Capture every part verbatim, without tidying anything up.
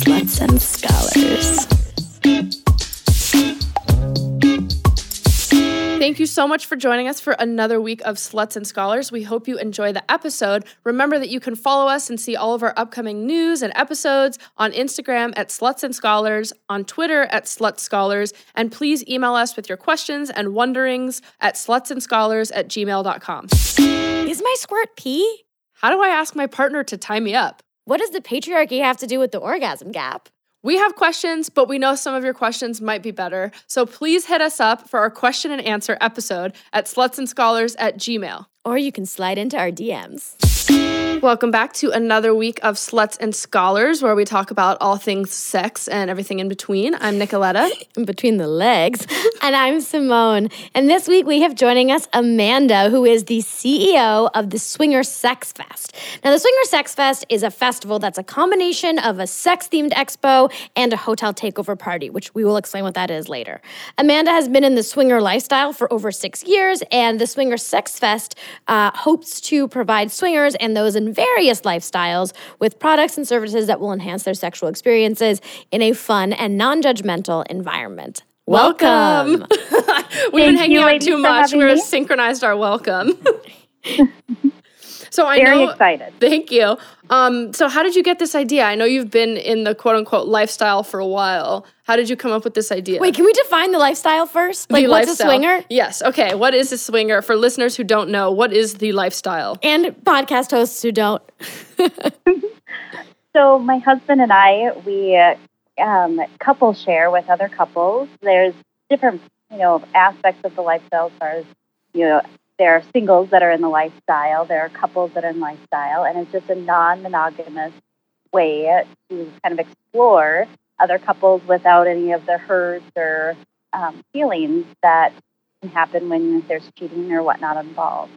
Sluts and Scholars. Thank you so much for joining us for another week of Sluts and Scholars. We hope you enjoy the episode. Remember that you can follow us and see all of our upcoming news and episodes on Instagram at Sluts and Scholars, on Twitter at Sluts Scholars, and please email us with your questions and wonderings at sluts and scholars at gmail dot com. Is my squirt pee? How do I ask my partner to tie me up? What does the patriarchy have to do with the orgasm gap? We have questions, but we know some of your questions might be better. So please hit us up for our question and answer episode at sluts and scholars at gmail. Or you can slide into our D Ms. Welcome back to another week of Sluts and Scholars, where we talk about all things sex and everything in between. I'm Nicoletta. In between the legs. And I'm Simone. And this week we have joining us Amanda, who is the C E O of the Swinger Sex Fest. Now, the Swinger Sex Fest is a festival that's a combination of a sex-themed expo and a hotel takeover party, which we will explain what that is later. Amanda has been in the swinger lifestyle for over six years, and the Swinger Sex Fest uh, hopes to provide swingers and those in various lifestyles with products and services that will enhance their sexual experiences in a fun and non-judgmental environment. Welcome. welcome. We've Thank been hanging you, out too much. We're me. synchronized our welcome. So I Very know, excited. Thank you. Um, so how did you get this idea? I know you've been in the quote-unquote lifestyle for a while. How did you come up with this idea? Wait, can we define the lifestyle first? Like, the what's lifestyle. A swinger? Yes. Okay, what is a swinger? For listeners who don't know, what is the lifestyle? And podcast hosts who don't. So my husband and I, we um, couple share with other couples. There's different, you know, aspects of the lifestyle as far as, you know, there are singles that are in the lifestyle. There are couples that are in lifestyle. And it's just a non-monogamous way to kind of explore other couples without any of the hurts or um, feelings that can happen when there's cheating or whatnot involved.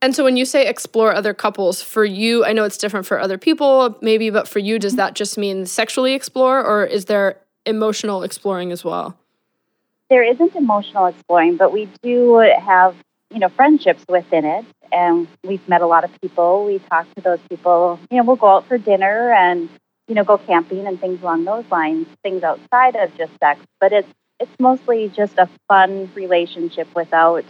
And so when you say explore other couples, for you, I know it's different for other people maybe, but for you, does that just mean sexually explore, or is there emotional exploring as well? There isn't emotional exploring, but we do have, you know, friendships within it. And we've met a lot of people. We talk to those people. You know, we'll go out for dinner and, you know, go camping and things along those lines, things outside of just sex. But it's, it's mostly just a fun relationship without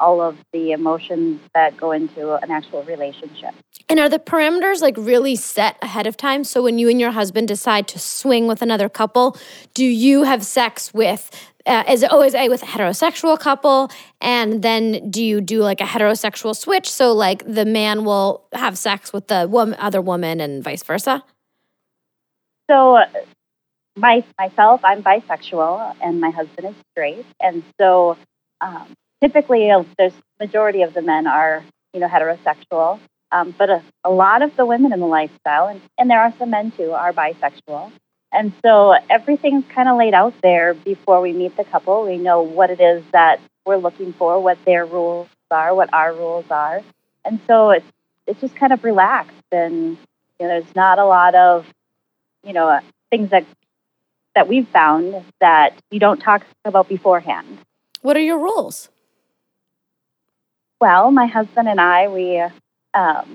all of the emotions that go into an actual relationship. And are the parameters like really set ahead of time? So when you and your husband decide to swing with another couple, do you have sex with... Uh, is it always a with a heterosexual couple, and then do you do like a heterosexual switch? So like the man will have sex with the woman, other woman, and vice versa. So my myself, I'm bisexual, and my husband is straight, and so um, typically uh, there's majority of the men are, you know, heterosexual, um, but a, a lot of the women in the lifestyle, and, and there are some men too, are bisexual. And so everything's kind of laid out there before we meet the couple. We know what it is that we're looking for, what their rules are, what our rules are. And so it's it's just kind of relaxed. And you know, there's not a lot of, you know, things that that we've found that you don't talk about beforehand. What are your rules? Well, my husband and I, we um,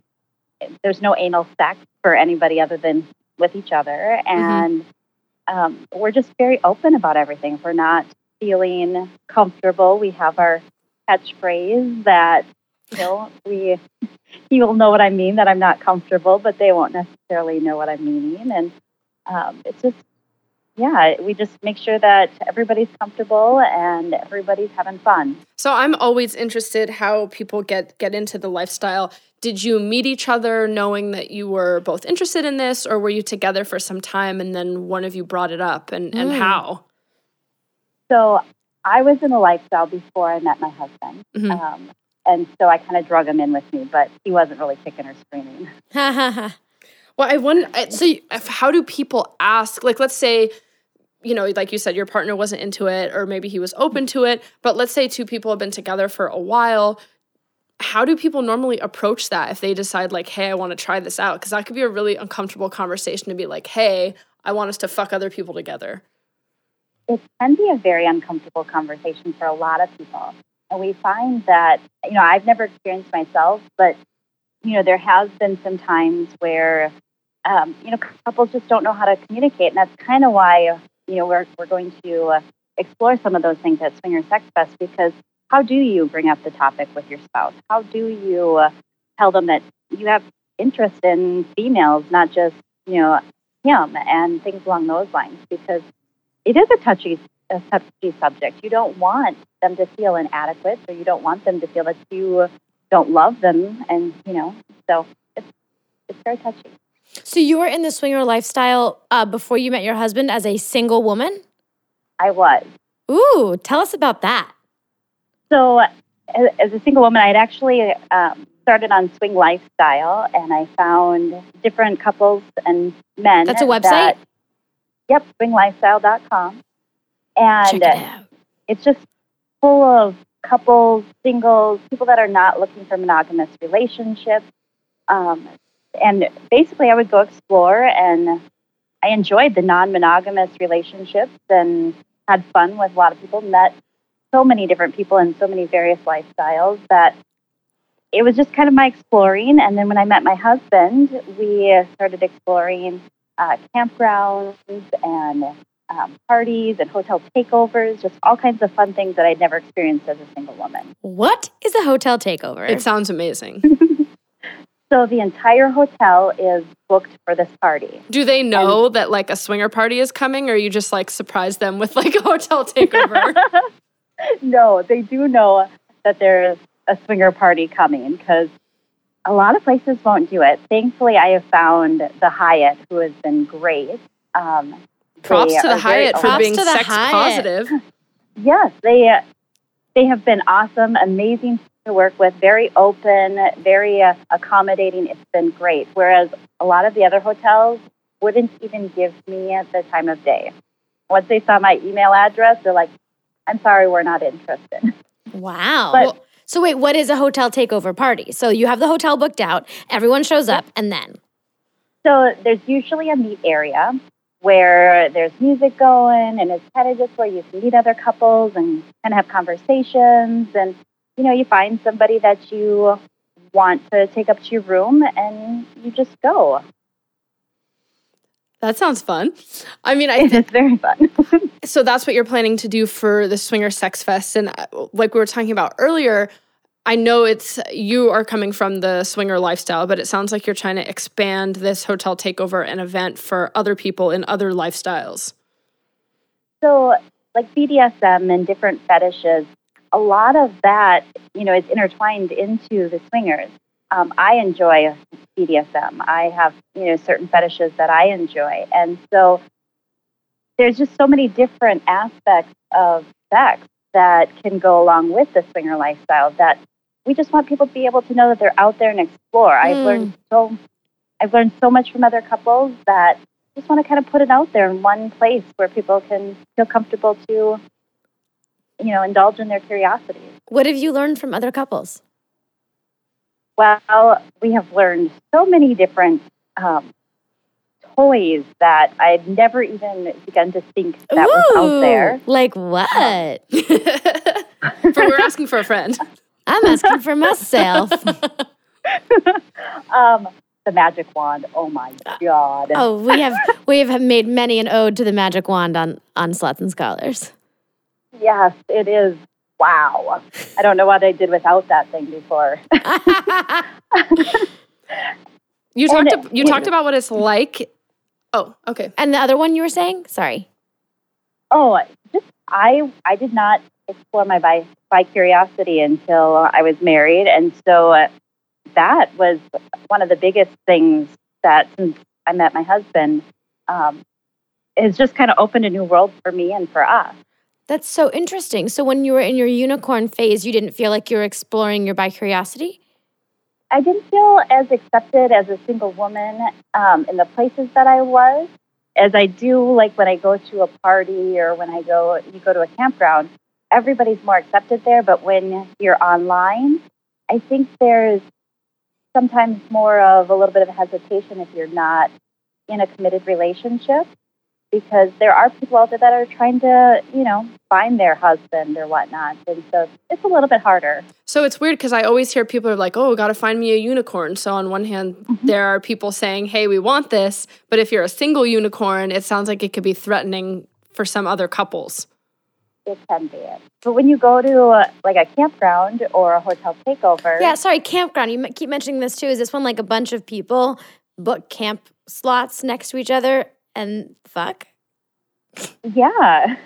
there's no anal sex for anybody other than with each other, and mm-hmm. um, we're just very open about everything. If we're not feeling comfortable, we have our catchphrase that, you know, we he will know what I mean, that I'm not comfortable, but they won't necessarily know what I'm meaning. And um, it's just, yeah, we just make sure that everybody's comfortable and everybody's having fun. So I'm always interested how people get, get into the lifestyle. Did you meet each other knowing that you were both interested in this, or were you together for some time and then one of you brought it up, and, mm. and how? So I was in a lifestyle before I met my husband, mm-hmm. um, and so I kind of drug him in with me, but he wasn't really kicking or screaming. Well, I wonder, so how do people ask, like, let's say, you know, like you said, your partner wasn't into it, or maybe he was open to it, but let's say two people have been together for a while. How do people normally approach that if they decide, like, hey, I want to try this out? Because that could be a really uncomfortable conversation to be like, hey, I want us to fuck other people together. It can be a very uncomfortable conversation for a lot of people. And we find that, you know, I've never experienced myself, but, you know, there has been some times where um, you know, couples just don't know how to communicate. And that's kind of why, you know, we're we're going to uh, explore some of those things at Swinger Sex Fest, because how do you bring up the topic with your spouse? How do you uh, tell them that you have interest in females, not just, you know, him, and things along those lines? Because it is a touchy, a touchy subject. You don't want them to feel inadequate, or you don't want them to feel that you don't love them, and, you know, so it's it's very touchy. So you were in the swinger lifestyle uh, before you met your husband as a single woman? I was. Ooh, tell us about that. So as a single woman, I had actually um, started on Swing Lifestyle, and I found different couples and men. That's a website? That, yep, swing lifestyle dot com. And it it's just full of couples, singles, people that are not looking for monogamous relationships. Um, and basically, I would go explore, and I enjoyed the non-monogamous relationships and had fun with a lot of people, met so many different people in so many various lifestyles that it was just kind of my exploring. And then when I met my husband, we started exploring uh, campgrounds and Um, parties and hotel takeovers, just all kinds of fun things that I'd never experienced as a single woman. What is a hotel takeover? It sounds amazing. So the entire hotel is booked for this party. Do they know and, that like a swinger party is coming, or you just like surprise them with like a hotel takeover? No, they do know that there's a swinger party coming, because a lot of places won't do it. Thankfully, I have found the Hyatt, who has been great. Um, Props to the Hyatt for being sex positive. Yes, they uh, they have been awesome, amazing to work with, very open, very uh, accommodating. It's been great. Whereas a lot of the other hotels wouldn't even give me the time of day. Once they saw my email address, they're like, "I'm sorry, we're not interested." Wow. But, well, so wait, what is a hotel takeover party? So you have the hotel booked out, everyone shows up, and then? So there's usually a meet area where there's music going, and it's kind of just where you can meet other couples and kind of have conversations, and, you know, you find somebody that you want to take up to your room, and you just go. That sounds fun. I mean, I think it's very fun. So that's what you're planning to do for the Swinger Sex Fest, and like we were talking about earlier, I know it's you are coming from the swinger lifestyle, but it sounds like you're trying to expand this hotel takeover and event for other people in other lifestyles. So like B D S M and different fetishes, a lot of that, you know, is intertwined into the swingers. Um, I enjoy B D S M. I have, you know, certain fetishes that I enjoy. And so there's just so many different aspects of sex that can go along with the swinger lifestyle that we just want people to be able to know that they're out there and explore. Mm. I've learned so I've learned so much from other couples that just want to kind of put it out there in one place where people can feel comfortable to, you know, indulge in their curiosity. What have you learned from other couples? Well, we have learned so many different um, toys that I'd never even begun to think that Ooh, was out there. Like what? We're asking for a friend. I'm asking for myself. um, the magic wand. Oh my God. Oh, we have we have made many an ode to the magic wand on, on Slots and Scholars. Yes, it is. Wow. I don't know what I did without that thing before. You talked and, you and, talked about what it's like. Oh, okay. And the other one you were saying? Sorry. Oh, just I I did not explore my bi, bi curiosity until I was married, and so uh, that was one of the biggest things that since I met my husband, um, has just kind of opened a new world for me and for us. That's so interesting. So when you were in your unicorn phase, you didn't feel like you were exploring your bi curiosity? I didn't feel as accepted as a single woman um, in the places that I was as I do, like when I go to a party or when I go, you go to a campground, everybody's more accepted there. But when you're online, I think there's sometimes more of a little bit of hesitation if you're not in a committed relationship because there are people out there that are trying to, you know, find their husband or whatnot. And so it's a little bit harder. So it's weird because I always hear people are like, oh, got to find me a unicorn. So on one hand, mm-hmm. there are people saying, hey, we want this. But if you're a single unicorn, it sounds like it could be threatening for some other couples. It can be. But when you go to uh, like a campground or a hotel takeover. Yeah, sorry, campground. You keep mentioning this too. Is this one like a bunch of people book camp slots next to each other and fuck? Yeah.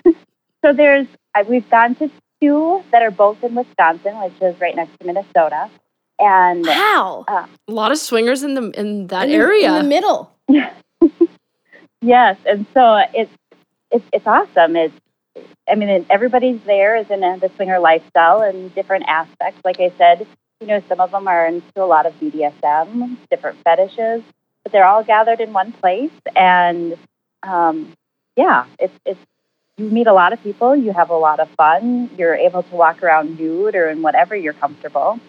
So there's, we've gone to two that are both in Wisconsin, which is right next to Minnesota. And wow. Uh, a lot of swingers in the in that in, area. In the middle. Yes. And so it's, it's, it's awesome. It's, I mean, everybody's there is in a, the swinger lifestyle and different aspects. Like I said, you know, some of them are into a lot of B D S M, different fetishes, but they're all gathered in one place. And um, yeah, it's it's you meet a lot of people. You have a lot of fun. You're able to walk around nude or in whatever you're comfortable.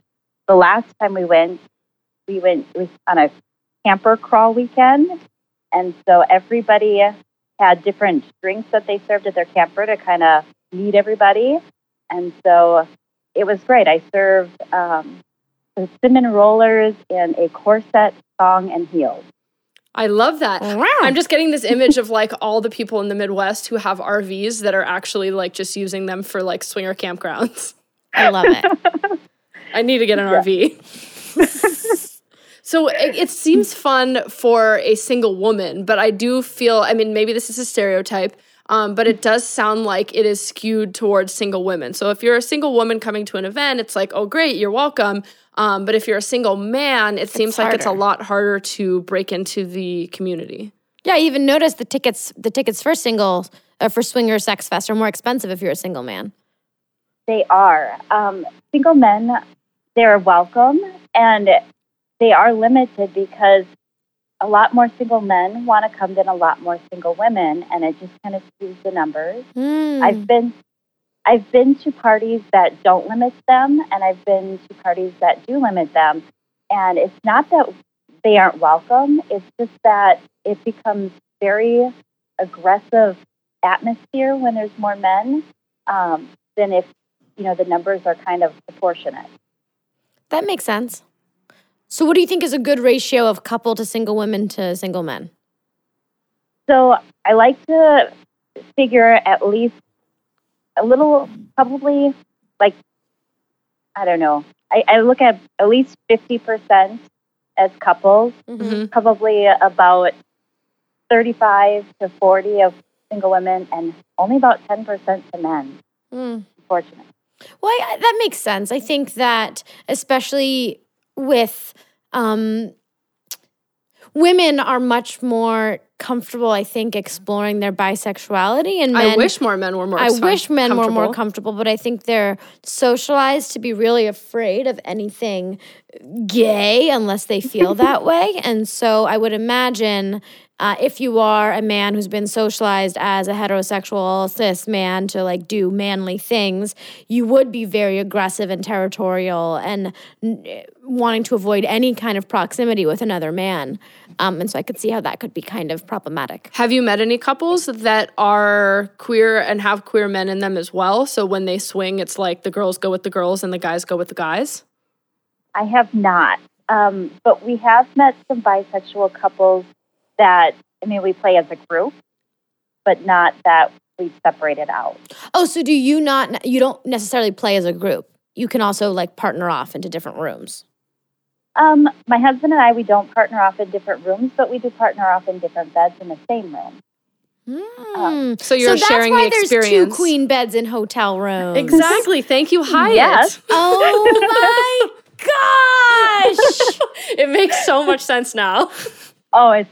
The last time we went, we went it was on a camper crawl weekend, and so everybody had different drinks that they served at their camper to kind of meet everybody. And so it was great. I served um, cinnamon rollers in a corset, thong, and heels. I love that. Wow. I'm just getting this image of like all the people in the Midwest who have R Vs that are actually like just using them for like swinger campgrounds. I love it. I need to get an yeah. R V. So it, it seems fun for a single woman, but I do feel, I mean, maybe this is a stereotype, um, but it does sound like it is skewed towards single women. So if you're a single woman coming to an event, it's like, oh, great, you're welcome. Um, but if you're a single man, it seems it's like harder. It's a lot harder to break into the community. Yeah, I even noticed the tickets the tickets for single, uh, for Swinger Sex Fest are more expensive if you're a single man. They are. Um, single men, they're welcome, and they are limited because a lot more single men want to come than a lot more single women, and it just kind of skews the numbers. Mm. I've been I've been to parties that don't limit them, and I've been to parties that do limit them. And it's not that they aren't welcome. It's just that it becomes very aggressive atmosphere when there's more men um, than if, you know, the numbers are kind of proportionate. That makes sense. So what do you think is a good ratio of couple to single women to single men? So I like to figure at least a little, probably like, I don't know. I, I look at at least fifty percent as couples, mm-hmm. probably about thirty-five to forty of single women, and only about ten percent to men, mm. unfortunately. Well, I, that makes sense. I think that especially with um, women are much more comfortable, I think, exploring their bisexuality. And men, I wish more men were more I wish men were more comfortable, but I think they're socialized to be really afraid of anything gay unless they feel that way. And so I would imagine uh, if you are a man who's been socialized as a heterosexual cis man to like do manly things, you would be very aggressive and territorial and n- wanting to avoid any kind of proximity with another man. Um, and so I could see how that could be kind of problematic. Have you met any couples that are queer and have queer men in them as well? So when they swing, it's like the girls go with the girls and the guys go with the guys? I have not. Um, but we have met some bisexual couples that, I mean, we play as a group, but not that we separate it out. Oh, so do you not, you don't necessarily play as a group. You can also like partner off into different rooms. Um, my husband and I, we don't partner off in different rooms, but we do partner off in different beds in the same room. Mm. Um, so you're so sharing the experience. So that's why there's two queen beds in hotel rooms. Exactly. Thank you, Hyatt. Yes. Oh my gosh. It makes so much sense now. Oh, it's,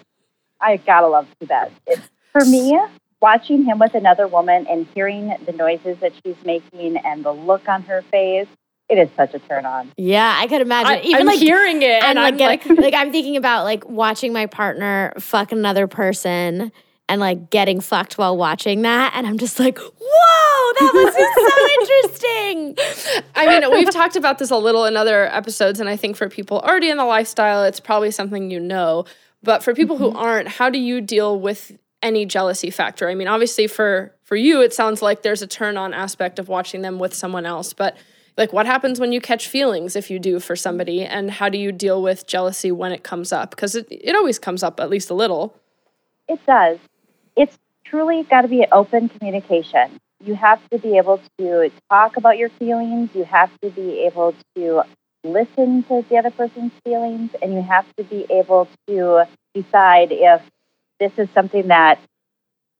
I gotta love two beds. It's, for me, watching him with another woman and hearing the noises that she's making and the look on her face, it is such a turn on. Yeah, I could imagine. I, Even I'm like, hearing it, and I'm like, like, like, I'm thinking about like watching my partner fuck another person, and like getting fucked while watching that, and I'm just like, whoa, that must be so interesting. I mean, we've talked about this a little in other episodes, and I think for people already in the lifestyle, it's probably something you know. But for people mm-hmm. who aren't, how do you deal with any jealousy factor. I mean, obviously for for you, it sounds like there's a turn-on aspect of watching them with someone else, but like what happens when you catch feelings, if you do, for somebody, and how do you deal with jealousy when it comes up? Because it, it always comes up at least a little. It does. It's truly got to be open communication. You have to be able to talk about your feelings. You have to be able to listen to the other person's feelings, and you have to be able to decide if this is something that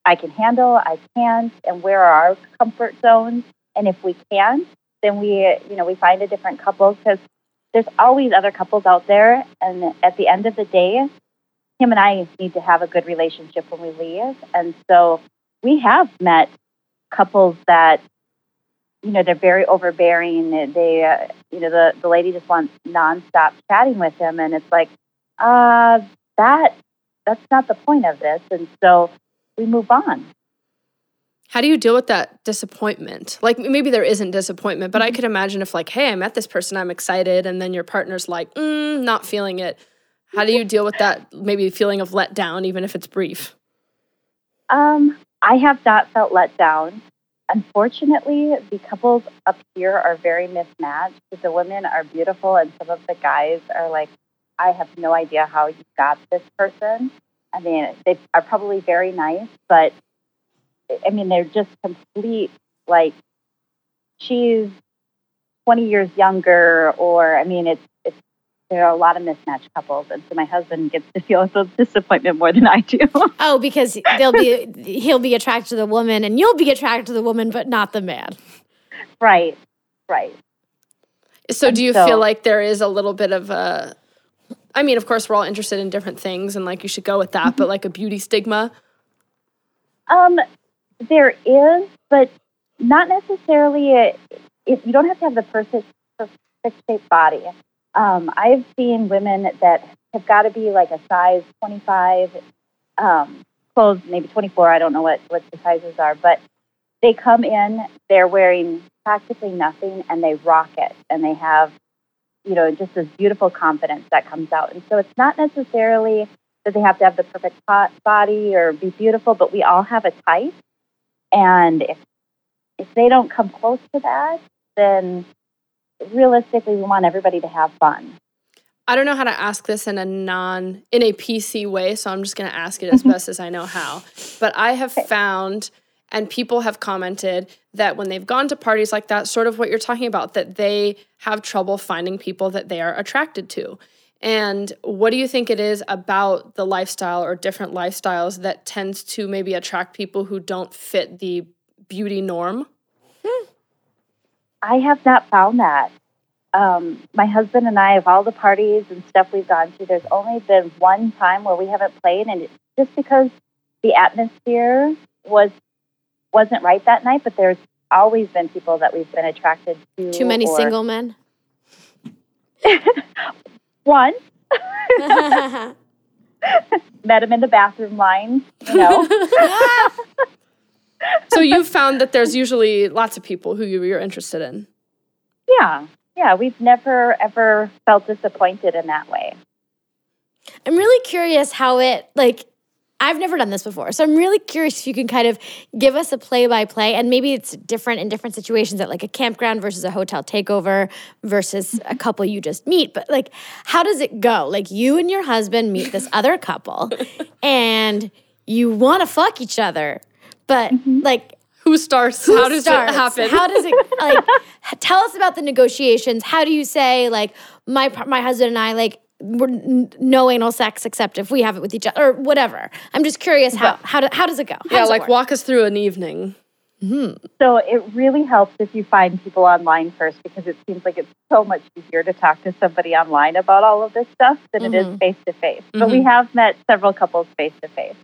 I can handle, I can't, and where are our comfort zones. And if we can't, then we, you know, we find a different couple, because there's always other couples out there. And at the end of the day, him and I need to have a good relationship when we leave. And so we have met couples that, you know, they're very overbearing. They, uh, you know, the, the lady just wants nonstop chatting with him. And it's like, uh, that, that's not the point of this. And so we move on. How do you deal with that disappointment? Like, maybe there isn't disappointment, but I could imagine if like, hey, I met this person, I'm excited, and then your partner's like, mm, not feeling it. How do you deal with that maybe feeling of let down, even if it's brief? Um, I have not felt let down. Unfortunately, the couples up here are very mismatched. The women are beautiful, and some of the guys are like, I have no idea how you got this person. I mean, they are probably very nice, but I mean, they're just complete, like, she's twenty years younger, or, I mean, it's, it's there are a lot of mismatched couples. And so my husband gets to feel the disappointment more than I do. Oh, because they'll be, he'll be attracted to the woman, and you'll be attracted to the woman, but not the man. Right, right. So and do you so, feel like there is a little bit of a, I mean, of course, we're all interested in different things, and, like, you should go with that, mm-hmm. but, like, a beauty stigma? Um. There is, but not necessarily. It, it, you don't have to have the perfect, perfect shaped body. Um, I've seen women that have got to be like a size twenty-five, um, clothes maybe twenty-four. I don't know what, what the sizes are, but they come in, they're wearing practically nothing, and they rock it, and they have, you know, just this beautiful confidence that comes out. And so it's not necessarily that they have to have the perfect body or be beautiful, but we all have a type. And if if they don't come close to that, then realistically, we want everybody to have fun. I don't know how to ask this in a non in a P C way, so I'm just going to ask it as best as I know how. But I have found, and people have commented, that when they've gone to parties like that, sort of what you're talking about, that they have trouble finding people that they are attracted to. And what do you think it is about the lifestyle or different lifestyles that tends to maybe attract people who don't fit the beauty norm? Hmm. I have not found that. Um, my husband and I, of all the parties and stuff we've gone to, there's only been one time where we haven't played, and it's just because the atmosphere was, wasn't right that night, but there's always been people that we've been attracted to. Too many or, single men? One, met him in the bathroom line, you know. So you found that there's usually lots of people who you're interested in. Yeah, yeah. We've never, ever felt disappointed in that way. I'm really curious how it, like, I've never done this before, so I'm really curious if you can kind of give us a play-by-play, and maybe it's different in different situations at like a campground versus a hotel takeover versus a couple you just meet, but like, how does it go? Like, you and your husband meet this other couple, and you want to fuck each other, but mm-hmm. like... Who starts? Who how does starts? It happen? How does it, like, tell us about the negotiations. How do you say, like, my my husband and I, like, we're no anal sex except if we have it with each other or whatever. I'm just curious how how, do, how does it go? How yeah, like walk us through an evening. Mm-hmm. So it really helps if you find people online first, because it seems like it's so much easier to talk to somebody online about all of this stuff than mm-hmm. it is face-to-face. Mm-hmm. But we have met several couples face-to-face.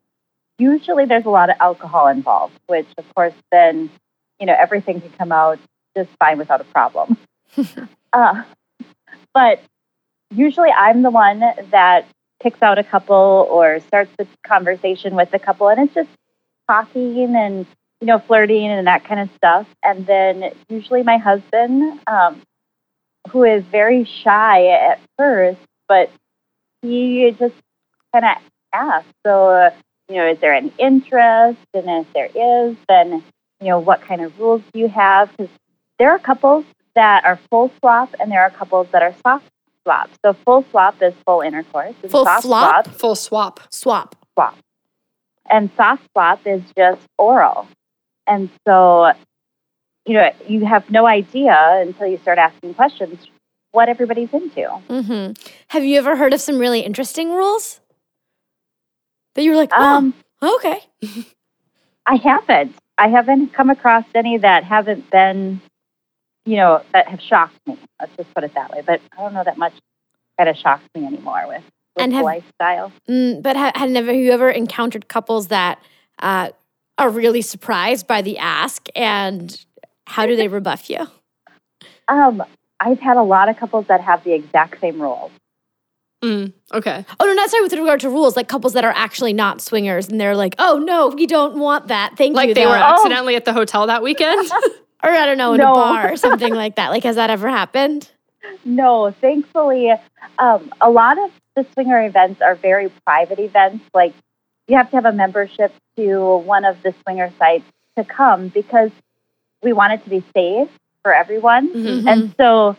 Usually there's a lot of alcohol involved, which of course then, you know, everything can come out just fine without a problem. uh, but... Usually I'm the one that picks out a couple or starts the conversation with the couple, and it's just talking and, you know, flirting and that kind of stuff. And then usually my husband, um, who is very shy at first, but he just kind of asks, so uh, you know, is there any interest? And if there is, then, you know, what kind of rules do you have? Because there are couples that are full swap and there are couples that are soft swap. So full swap is full intercourse. And full soft flop? Swap, full swap. Swap. Swap. And soft swap is just oral. And so, you know, you have no idea until you start asking questions what everybody's into. Mm-hmm. Have you ever heard of some really interesting rules that you were like, oh, um, okay. I haven't. I haven't come across any that haven't been, you know, that have shocked me. Let's just put it that way. But I don't know that much kind of shocks me anymore with, with and have, lifestyle. Mm, but have, have, have you ever encountered couples that uh, are really surprised by the ask, and how do they rebuff you? Um, I've had a lot of couples that have the exact same rules. Mm, okay. Oh, no, not sorry with regard to rules, like couples that are actually not swingers, and they're like, oh, no, we don't want that. Thank like you. Like they though. were oh. accidentally at the hotel that weekend? Or I don't know, in no. a bar or something like that. Like, has that ever happened? No, thankfully, um, a lot of the swinger events are very private events. Like, you have to have a membership to one of the swinger sites to come because we want it to be safe for everyone. Mm-hmm. And so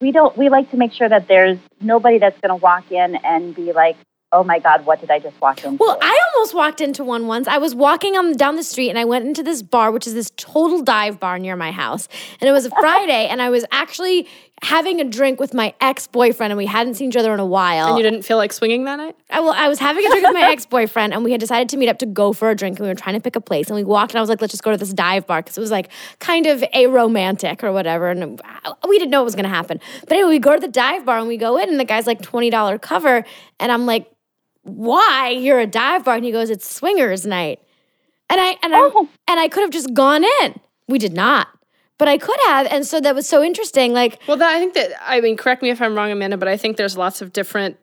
we don't, we like to make sure that there's nobody that's going to walk in and be like, oh my God, what did I just walk into? Well, I almost walked into one once. I was walking on down the street and I went into this bar, which is this total dive bar near my house. And it was a Friday and I was actually having a drink with my ex-boyfriend and we hadn't seen each other in a while. And you didn't feel like swinging that night? I, well, I was having a drink with my ex-boyfriend and we had decided to meet up to go for a drink and we were trying to pick a place. And we walked and I was like, let's just go to this dive bar because it was like kind of aromantic or whatever. And we didn't know what was going to happen. But anyway, we go to the dive bar and we go in and the guy's like twenty dollars cover. And I'm like, why? You're a dive bar. And he goes, it's swingers night. And I and oh. I and I could have just gone in. We did not. But I could have. And so that was so interesting. Like, well, that, I think that, I mean, correct me if I'm wrong, Amanda, but I think there's lots of different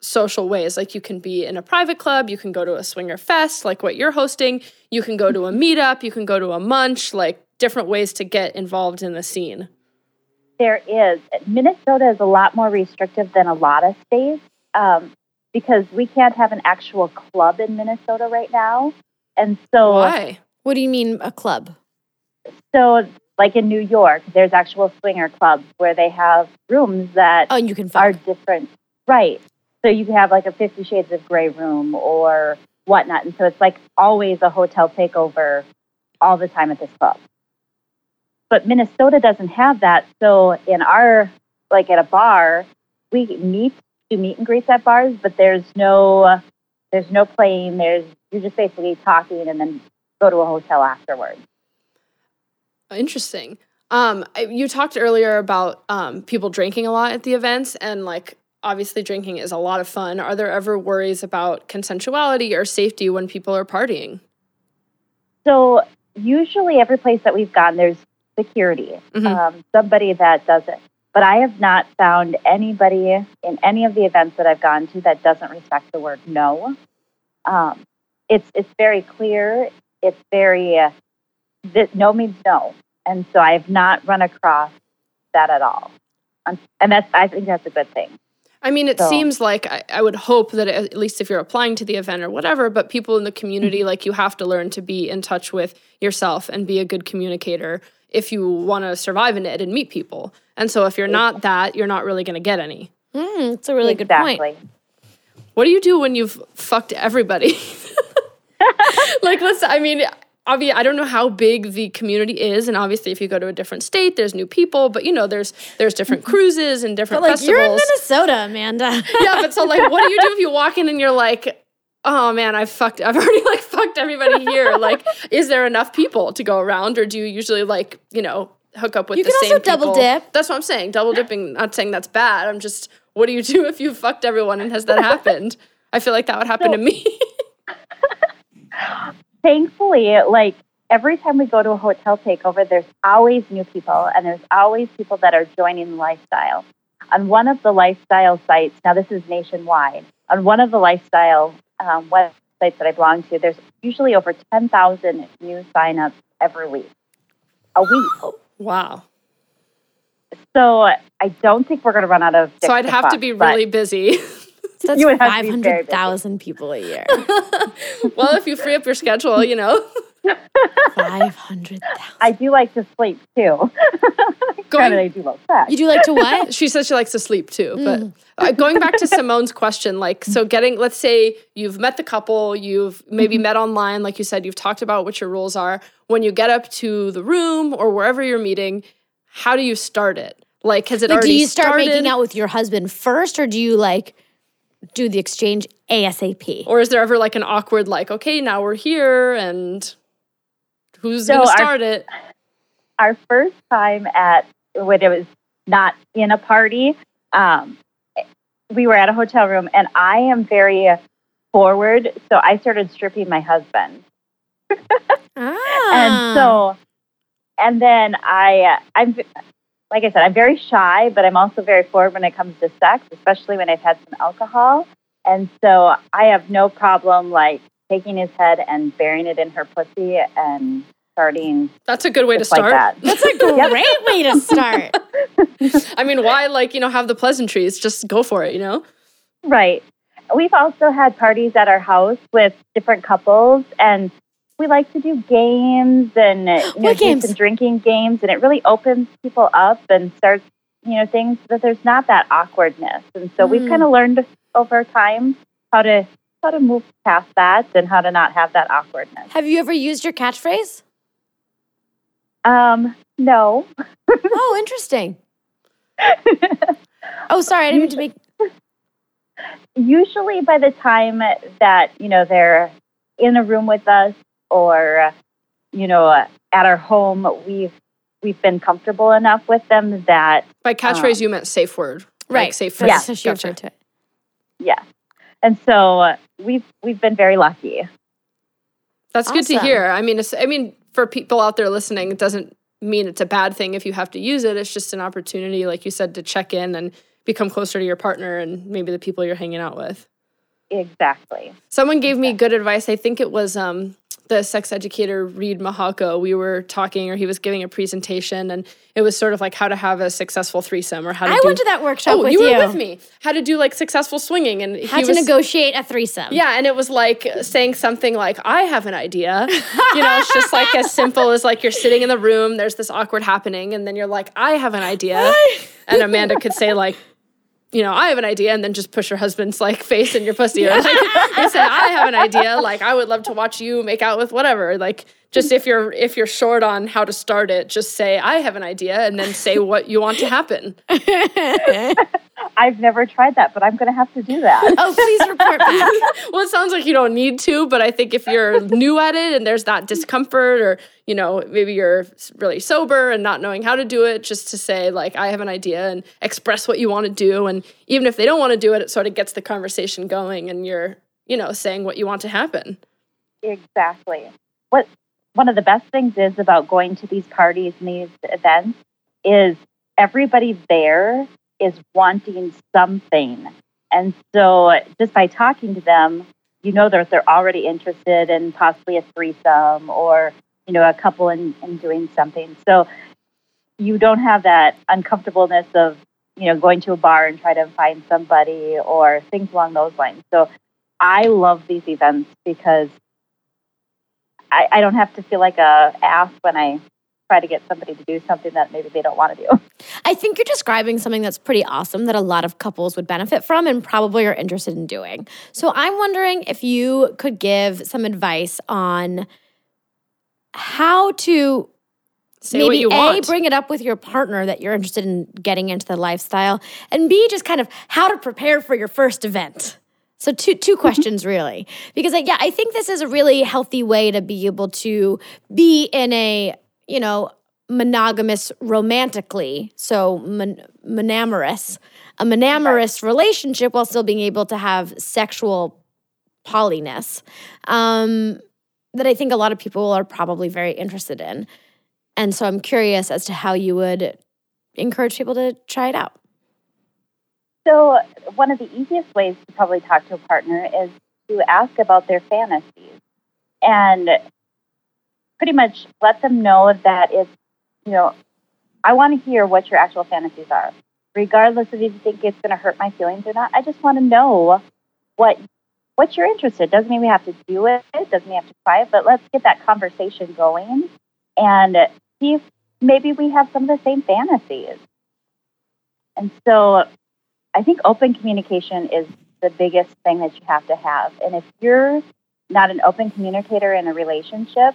social ways. Like, you can be in a private club. You can go to a swinger fest, like what you're hosting. You can go to a meetup. You can go to a munch. Like, different ways to get involved in the scene. There is. Minnesota is a lot more restrictive than a lot of states. Um, Because we can't have an actual club in Minnesota right now. And so... Why? What do you mean a club? So, like in New York, there's actual swinger clubs where they have rooms that oh, you can fuck. are different. Right. So you can have like a Fifty Shades of Grey room or whatnot. And so it's like always a hotel takeover all the time at this club. But Minnesota doesn't have that. So in our, like at a bar, we meet do meet and greets at bars, but there's no there's no playing. There's you're just basically talking and then go to a hotel afterwards. Interesting. Um, you talked earlier about um, people drinking a lot at the events, and like obviously drinking is a lot of fun. Are there ever worries about consensuality or safety when people are partying? So usually every place that we've gone, there's security, mm-hmm. um, somebody that does it. But I have not found anybody in any of the events that I've gone to that doesn't respect the word no. Um, it's it's very clear. It's very, uh, this, no means no. And so I have not run across that at all. And that's I think that's a good thing. I mean, it so. seems like I, I would hope that at least if you're applying to the event or whatever, but people in the community, mm-hmm. like you have to learn to be in touch with yourself and be a good communicator if you want to survive in it and meet people. And so if you're not that, you're not really going to get any. Mm, that's a really exactly. good point. What do you do when you've fucked everybody? Like, let's, I mean, obviously, I don't know how big the community is. And obviously, if you go to a different state, there's new people. But, you know, there's there's different cruises and different but, like, festivals. You're in Minnesota, Amanda. Yeah, but so, like, what do you do if you walk in and you're like, oh, man, I've fucked, I've already, like, fucked everybody here. Like, is there enough people to go around? Or do you usually, like, you know, hook up with you the same people? You can also double dip. That's what I'm saying. Double dipping, not saying that's bad. I'm just, what do you do if you fucked everyone and has that happened? I feel like that would happen so, to me. Thankfully, like, every time we go to a hotel takeover, there's always new people, and there's always people that are joining the lifestyle. On one of the lifestyle sites, now this is nationwide, on one of the lifestyle um, websites that I belong to, there's usually over ten thousand new signups every week. A week. Wow. So I don't think we're going to run out of... So I'd have fuck, to be really busy. That's five hundred thousand people a year. Well, if you free up your schedule, you know. five hundred thousand. I do like to sleep, too. Going, I do love sex. You do like to what? She says she likes to sleep, too. But mm. uh, going back to Simone's question, like, so getting, let's say you've met the couple, you've maybe mm-hmm. met online, like you said, you've talked about what your rules are. When you get up to the room or wherever you're meeting, how do you start it? Like, has it like, already started? Do you start started? making out with your husband first, or do you, like, do the exchange ASAP? Or is there ever, like, an awkward, like, okay, now we're here, and who's so going to start our, it? Our first time at, when it was not in a party, um, we were at a hotel room, and I am very forward, so I started stripping my husband. ah. And so, and then I, I'm... Like I said, I'm very shy, but I'm also very forward when it comes to sex, especially when I've had some alcohol. And so I have no problem, like, taking his head and burying it in her pussy and starting. That's a good way to start. Like that. That's a great way to start. I mean, why, like, you know, have the pleasantries? Just go for it, you know? Right. We've also had parties at our house with different couples, and we like to do games and you know, games? some drinking games, and it really opens people up and starts, you know, things that there's not that awkwardness. And so mm. we've kind of learned over time how to how to move past that and how to not have that awkwardness. Have you ever used your catchphrase? Um, no. Oh, interesting. Oh, sorry, I didn't mean to make. Usually, by the time that you know they're in a room with us, or, you know, at our home, we've we've been comfortable enough with them that... By catchphrase, um, you meant safe word. Right. Like safe word. Yeah. So she referred to it. Yeah. And so uh, we've we've been very lucky. That's awesome. Good to hear. I mean, I mean, for people out there listening, it doesn't mean it's a bad thing if you have to use it. It's just an opportunity, like you said, to check in and become closer to your partner and maybe the people you're hanging out with. Exactly. Someone gave exactly. me good advice. I think it was... Um, the sex educator, Reed Mahako, we were talking, or he was giving a presentation, and it was sort of like how to have a successful threesome, or how to I do, went to that workshop oh, with you. Oh, you were with me. How to do, like, successful swinging. and How he to was, negotiate a threesome. Yeah, and it was, like, saying something like, I have an idea. You know, it's just, like, as simple as, like, you're sitting in the room, there's this awkward happening, and then you're like, I have an idea. And Amanda could say, like, you know, I have an idea, and then just push your husband's, like, face in your pussy. Yeah. Or, like, and say, I have an idea. Like, I would love to watch you make out with whatever. Like, just if you're if you're short on how to start it, just say, I have an idea, and then say what you want to happen. I've never tried that, but I'm going to have to do that. Oh, please report back. Well, it sounds like you don't need to, but I think if you're new at it and there's that discomfort, or, you know, maybe you're really sober and not knowing how to do it, just to say, like, I have an idea, and express what you want to do. And even if they don't want to do it, it sort of gets the conversation going, and you're, you know, saying what you want to happen. Exactly. What One of the best things is about going to these parties and these events is everybody there is wanting something. And so just by talking to them, you know that they're already interested in possibly a threesome, or, you know, a couple in, in doing something. So you don't have that uncomfortableness of, you know, going to a bar and try to find somebody or things along those lines. So I love these events because I don't have to feel like a ass when I try to get somebody to do something that maybe they don't want to do. I think you're describing something that's pretty awesome that a lot of couples would benefit from and probably are interested in doing. So I'm wondering if you could give some advice on how to Say maybe what you A, want. Bring it up with your partner that you're interested in getting into the lifestyle, and B, just kind of how to prepare for your first event. So two two questions, really. Because, I, yeah, I think this is a really healthy way to be able to be in a, you know, monogamous romantically, so mon- monamorous, a monamorous relationship while still being able to have sexual polyness um, that I think a lot of people are probably very interested in. And so I'm curious as to how you would encourage people to try it out. So one of the easiest ways to probably talk to a partner is to ask about their fantasies, and pretty much let them know that it's, you know, I want to hear what your actual fantasies are, regardless of if you think it's going to hurt my feelings or not. I just want to know what what you're interested in. Doesn't mean we have to do it. Doesn't mean we have to try it. But let's get that conversation going and see if maybe we have some of the same fantasies. And so I think open communication is the biggest thing that you have to have. And if you're not an open communicator in a relationship,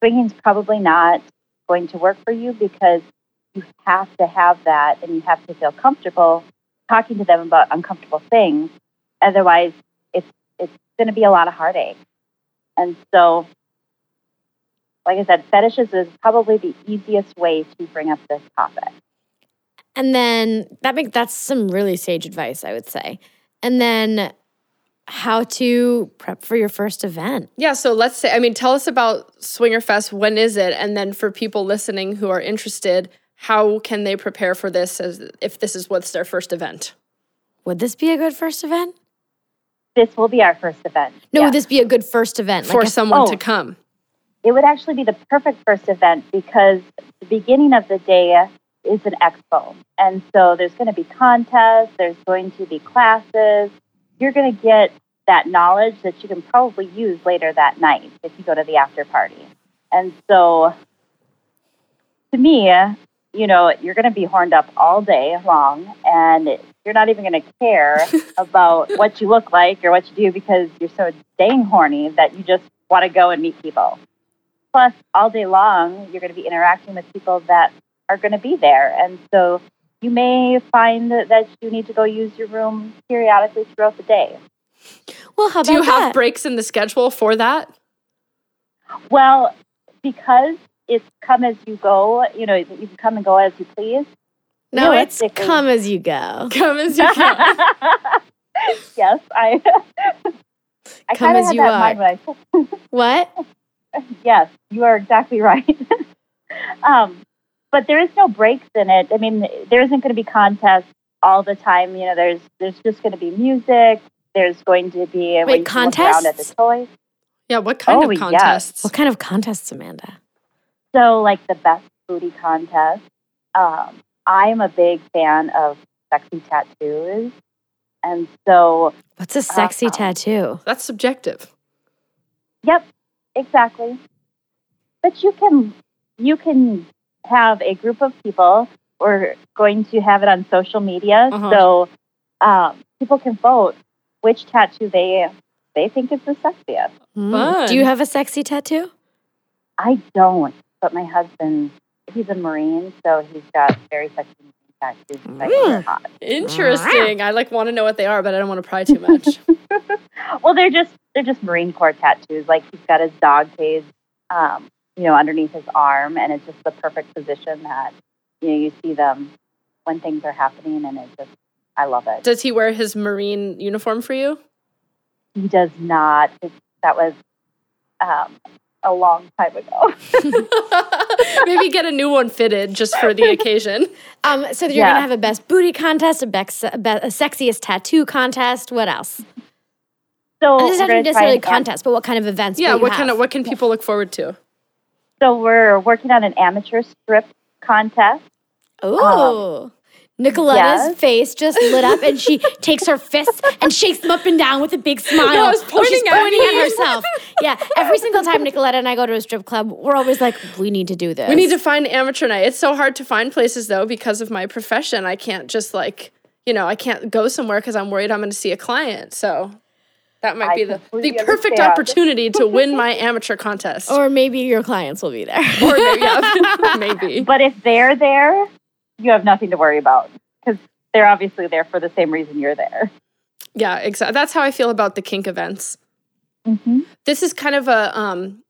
swinging's probably not going to work for you, because you have to have that and you have to feel comfortable talking to them about uncomfortable things. Otherwise, it's it's going to be a lot of heartache. And so, like I said, fetishes is probably the easiest way to bring up this topic. And then that make, that's some really sage advice, I would say. And then how to prep for your first event. Yeah, so let's say, I mean, tell us about Swinger Fest. When is it? And then for people listening who are interested, how can they prepare for this as, if this is what's their first event? Would this be a good first event? This will be our first event. No, yeah. Would this be a good first event? For like a, someone oh, to come. It would actually be the perfect first event, because the beginning of the day is an expo. And so there's going to be contests, there's going to be classes. You're going to get that knowledge that you can probably use later that night if you go to the after party. And so to me, you know, you're going to be horned up all day long, and you're not even going to care about what you look like or what you do, because you're so dang horny that you just want to go and meet people. Plus, all day long, you're going to be interacting with people that are going to be there. And so you may find that you need to go use your room periodically throughout the day. Well, how about that? Do you have breaks in the schedule for that? Well, because it's come as you go, you know, you can come and go as you please. No, it's come as you go. Come as you go. Yes, I... I come as had you that are. Mind when I, what? Yes, you are exactly right. um, But there is no breaks in it. I mean, there isn't going to be contests all the time. You know, there's there's just going to be music. There's going to be... Wait, contests? At the toys. Yeah, what kind oh, of contests? Yes. What kind of contests, Amanda? So, like the best booty contest. Um, I'm a big fan of sexy tattoos. And so... What's a sexy uh, tattoo? That's subjective. Yep, exactly. But you can... You can... have a group of people. We're going to have it on social media, uh-huh. so um, people can vote which tattoo they they think is the sexiest. Mm. Do you have a sexy tattoo? I don't, but my husband, he's a Marine, so he's got very sexy tattoos. Mm. Hot. Interesting. I like want to know what they are, but I don't want to pry too much. Well, they're just they're just Marine Corps tattoos. Like he's got his dog cage. Um, you know, underneath his arm, and it's just the perfect position that, you know, you see them when things are happening, and it's just, I love it. Does he wear his Marine uniform for you? He does not. It's, that was um, a long time ago. Maybe get a new one fitted just for the occasion. Um, so you're yeah. going to have a best booty contest, a, bex- a, be- a sexiest tattoo contest. What else? So this isn't necessarily contests, but what kind of events yeah, will you what have? Kind of, what can people look forward to? So we're working on an amateur strip contest. Oh, um, Nicoletta's yes. face just lit up, and she takes her fists and shakes them up and down with a big smile. No, I was pointing oh, she's at pointing me. At herself. Yeah, every single time Nicoletta and I go to a strip club, we're always like, we need to do this. We need to find amateur night. It's so hard to find places, though, because of my profession. I can't just like, you know, I can't go somewhere because I'm worried I'm going to see a client, so... That might I be the, the perfect understand. Opportunity to win my amateur contest. Or maybe your clients will be there. Or maybe, yeah, maybe. But if they're there, you have nothing to worry about, because they're obviously there for the same reason you're there. Yeah, exactly. That's how I feel about the kink events. Mm-hmm. This is kind of a um,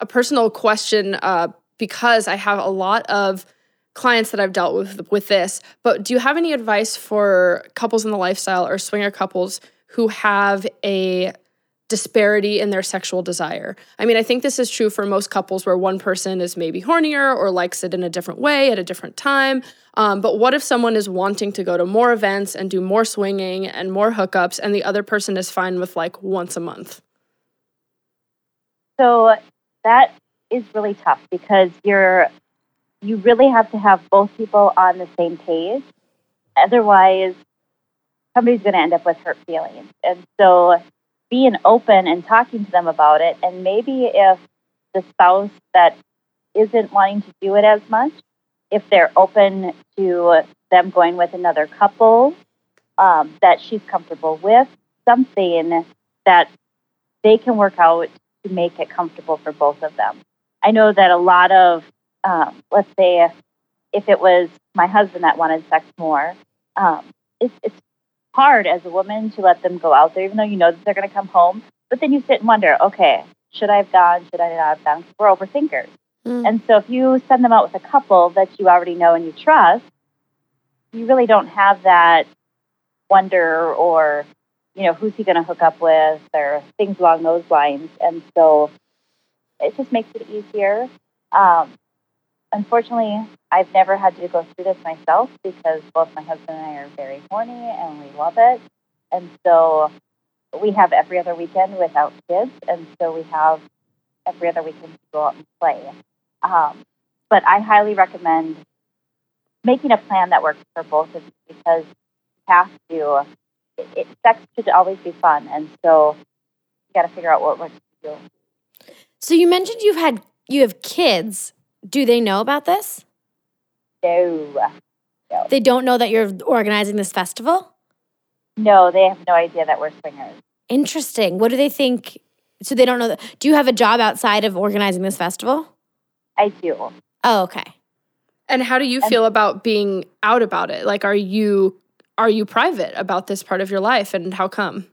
a personal question uh, because I have a lot of clients that I've dealt with with this. But do you have any advice for couples in the lifestyle or swinger couples who have a disparity in their sexual desire? I mean, I think this is true for most couples where one person is maybe hornier or likes it in a different way at a different time. Um, but what if someone is wanting to go to more events and do more swinging and more hookups, and the other person is fine with like once a month? So that is really tough, because you're you really have to have both people on the same page. Otherwise, somebody's going to end up with hurt feelings. And so being open and talking to them about it, and maybe if the spouse that isn't wanting to do it as much, if they're open to them going with another couple um, that she's comfortable with, something that they can work out to make it comfortable for both of them. I know that a lot of, um, let's say, if, if it was my husband that wanted sex more, um, it's, it's hard as a woman to let them go out there, even though you know that they're going to come home. But then you sit and wonder, okay, should I have gone? Should I not have gone? We're overthinkers. Mm. And so if you send them out with a couple that you already know and you trust, you really don't have that wonder or, you know, who's he going to hook up with or things along those lines. And so it just makes it easier. Um, unfortunately, I've never had to go through this myself because both my husband and I are very horny and we love it. And so we have every other weekend without kids. And so we have every other weekend to go out and play. Um, but I highly recommend making a plan that works for both of you, because you have to. It, it, sex should always be fun. And so you got to figure out what works for you. So you mentioned you've had, you have kids. Do they know about this? No. no. They don't know that you're organizing this festival? No, they have no idea that we're swingers. Interesting. What do they think? So they don't know that. Do you have a job outside of organizing this festival? I do. Oh, okay. And how do you feel about being out about it? Like, are you are you private about this part of your life, and how come?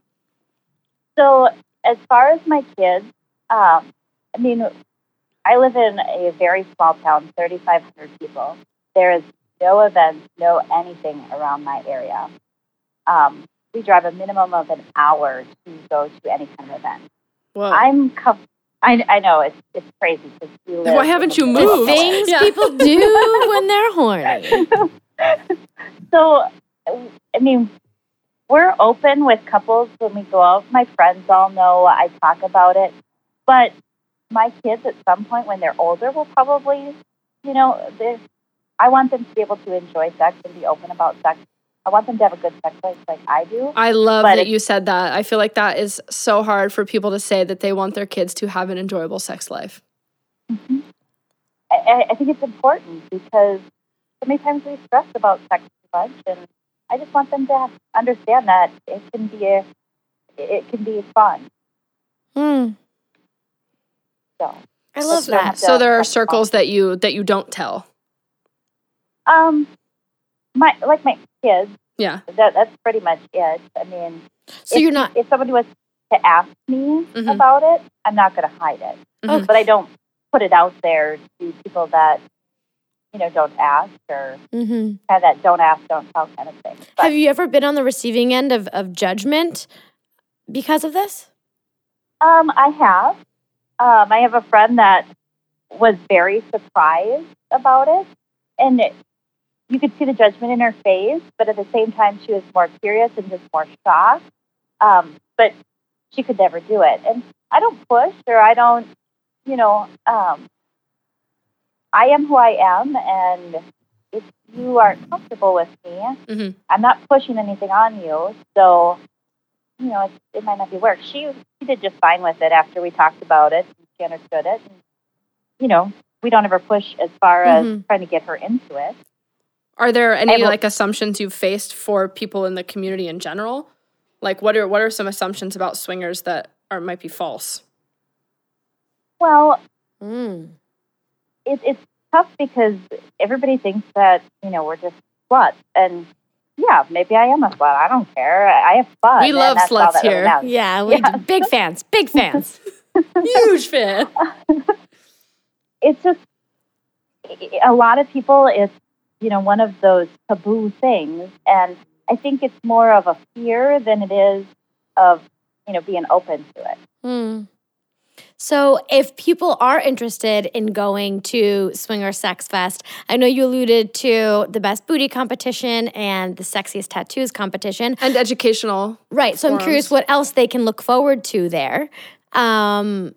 So as far as my kids, um, I mean, I live in a very small town, thirty-five hundred people. There is no events, no anything around my area. Um, we drive a minimum of an hour to go to any kind of event. Whoa. I'm com- I, I know, it's it's crazy. Why haven't you moved? The things yeah. people do when they're horny. So, I mean, we're open with couples when we go out. My friends all know I talk about it. But my kids at some point when they're older will probably, you know, I want them to be able to enjoy sex and be open about sex. I want them to have a good sex life like I do. I love that you said that. I feel like that is so hard for people to say, that they want their kids to have an enjoyable sex life. Mm-hmm. I, I think it's important because so many times we stress about sex too much, and I just want them to have, understand that it can be a, it can be fun. Hmm. So I love so that. So there are circles fun. that you that you don't tell. Um, my like my. Kids. Yeah. That, that's pretty much it. I mean, so if, you're not... if somebody was to ask me mm-hmm. about it, I'm not going to hide it. Mm-hmm. But I don't put it out there to people that, you know, don't ask, or mm-hmm. kind of that don't ask, don't tell kind of thing. But have you ever been on the receiving end of, of judgment because of this? Um, I have. Um, I have a friend that was very surprised about it. And it, you could see the judgment in her face, but at the same time, she was more curious and just more shocked. Um, but she could never do it. And I don't push, or I don't, you know, um, I am who I am. And if you aren't comfortable with me, mm-hmm. I'm not pushing anything on you. So, you know, it, it might not be work. She, she did just fine with it after we talked about it. And she understood it. And, you know, we don't ever push as far mm-hmm. as trying to get her into it. Are there any like assumptions you've faced for people in the community in general? Like, what are what are some assumptions about swingers that are might be false? Well, mm. it, it's tough because everybody thinks that, you know, we're just sluts, and yeah, maybe I am a slut. I don't care. I have fun. We love sluts here. Really yeah, we yeah. big fans. Big fans. Huge fan. It's just a lot of people. It's you know, one of those taboo things. And I think it's more of a fear than it is of, you know, being open to it. Mm. So if people are interested in going to Swinger Sex Fest, I know you alluded to the best booty competition and the sexiest tattoos competition. And educational. Right. So forums. I'm curious what else they can look forward to there. Um,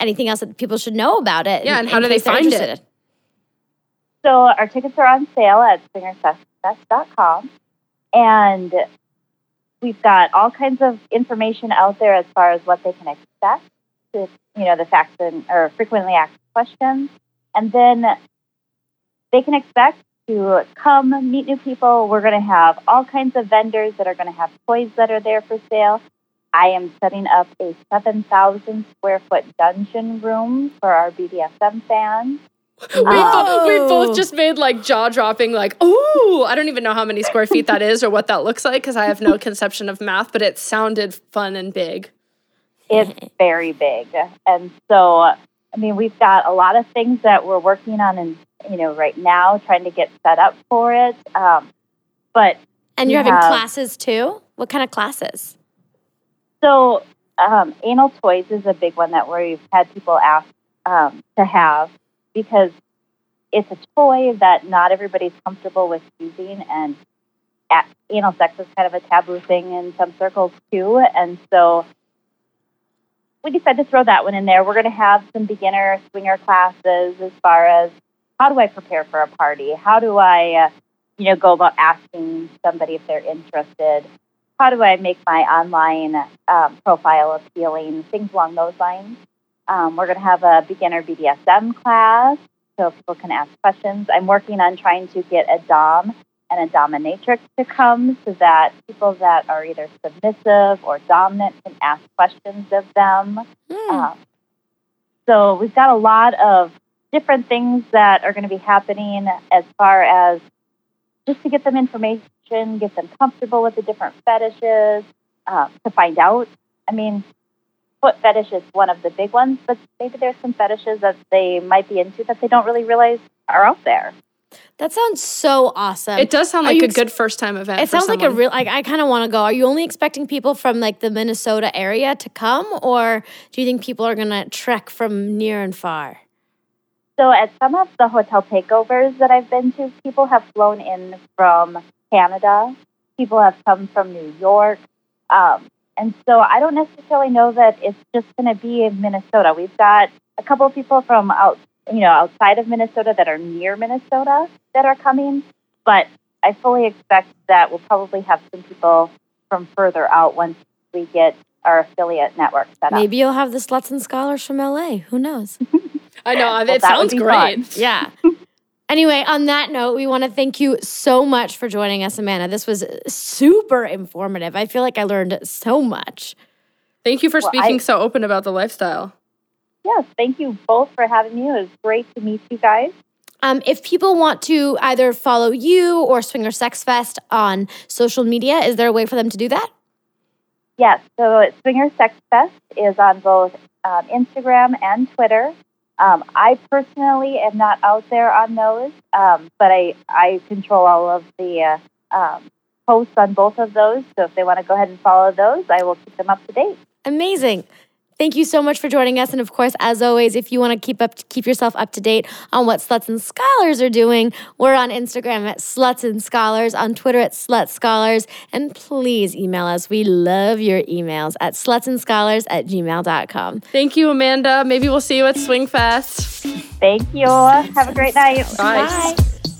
anything else that people should know about it? Yeah, and how do they find it? So our tickets are on sale at swinger fest fest dot com, and we've got all kinds of information out there as far as what they can expect, to, you know, the facts and or frequently asked questions. And then they can expect to come meet new people. We're going to have all kinds of vendors that are going to have toys that are there for sale. I am setting up a seven thousand square foot dungeon room for our B D S M fans. We, oh. both, we both just made like jaw-dropping like, ooh, I don't even know how many square feet that is or what that looks like because I have no conception of math, but it sounded fun and big. It's very big. And so, I mean, we've got a lot of things that we're working on and, you know, right now trying to get set up for it. Um, but And you're having have, classes too? What kind of classes? So um, anal toys is a big one that we've had people ask um, to have. Because it's a toy that not everybody's comfortable with using, and anal sex is kind of a taboo thing in some circles too. And so we decided to throw that one in there. We're going to have some beginner swinger classes as far as how do I prepare for a party? How do I, uh, you know, go about asking somebody if they're interested? How do I make my online um, profile appealing? Things along those lines. Um, we're going to have a beginner B D S M class so people can ask questions. I'm working on trying to get a dom and a dominatrix to come so that people that are either submissive or dominant can ask questions of them. Mm. Um, so we've got a lot of different things that are going to be happening as far as just to get them information, get them comfortable with the different fetishes, uh, to find out. I mean... foot fetish is one of the big ones, but maybe there's some fetishes that they might be into that they don't really realize are out there. That sounds so awesome. It does sound like a ex- good first time event. It for sounds someone. like a real, like, I kind of want to go. Are you only expecting people from like the Minnesota area to come, or do you think people are going to trek from near and far? So at some of the hotel takeovers that I've been to, people have flown in from Canada. People have come from New York. Um, And so I don't necessarily know that it's just going to be in Minnesota. We've got a couple of people from out, you know, outside of Minnesota that are near Minnesota that are coming, but I fully expect that we'll probably have some people from further out once we get our affiliate network set up. Maybe you'll have the Sluts and Scholars from L A. Who knows? I know. Well, it sounds great. Fun. Yeah. Anyway, on that note, we want to thank you so much for joining us, Amanda. This was super informative. I feel like I learned so much. Thank you for well, speaking I, so open about the lifestyle. Yes, thank you both for having me. It was great to meet you guys. Um, if people want to either follow you or Swinger Sex Fest on social media, is there a way for them to do that? Yes, so Swinger Sex Fest is on both um, Instagram and Twitter. Um, I personally am not out there on those, um, but I, I control all of the uh, um, posts on both of those. So if they want to go ahead and follow those, I will keep them up to date. Amazing. Thank you so much for joining us. And of course, as always, if you want to keep up, keep yourself up to date on what Sluts and Scholars are doing, we're on Instagram at Sluts and Scholars, on Twitter at Slut Scholars, and please email us. We love your emails at sluts and scholars at gmail dot com. Thank you, Amanda. Maybe we'll see you at Swing Fest. Thank you. Have a great night. Bye. Bye.